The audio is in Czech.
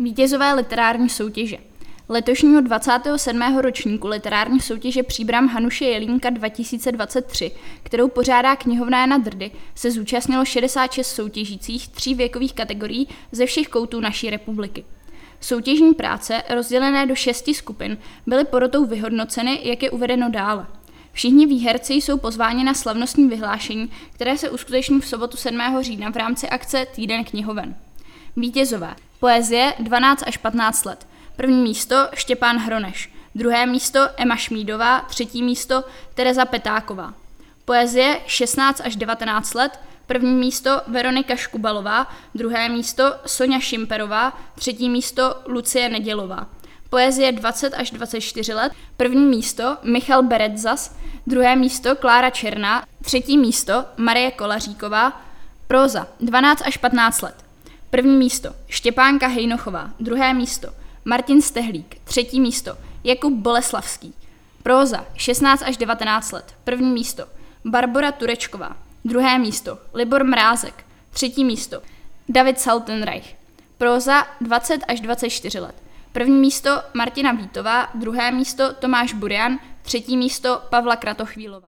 Vítězové literární soutěže. Letošního 27. ročníku literární soutěže Příbram Hanuše Jelínka 2023, kterou pořádá knihovna Jana Drdy, se zúčastnilo 66 soutěžících 3 věkových kategorií ze všech koutů naší republiky. Soutěžní práce, rozdělené do 6 skupin, byly porotou vyhodnoceny, jak je uvedeno dále. Všichni výherci jsou pozváni na slavnostní vyhlášení, které se uskuteční v sobotu 7. října v rámci akce Týden knihoven. Vítězové. Poezie 12 až 15 let. První místo Štěpán Hroneš, druhé místo Ema Šmídová, třetí místo Tereza Petáková. Poezie 16 až 19 let, první místo Veronika Škubalová, druhé místo Sonja Šimperová, třetí místo Lucie Nedělová. Poezie 20 až 24 let, první místo Michal Beretzas, druhé místo Klára Černá, třetí místo Marie Kolaříková. Próza 12 až 15 let. První místo Štěpánka Hejnochová, druhé místo Martin Stehlík, třetí místo Jakub Boleslavský. Próza 16 až 19 let, první místo Barbora Turečková, druhé místo Libor Mrázek, třetí místo David Saltenreich. Próza 20 až 24 let, první místo Martina Vítová, druhé místo Tomáš Burian, třetí místo Pavla Kratochvílová.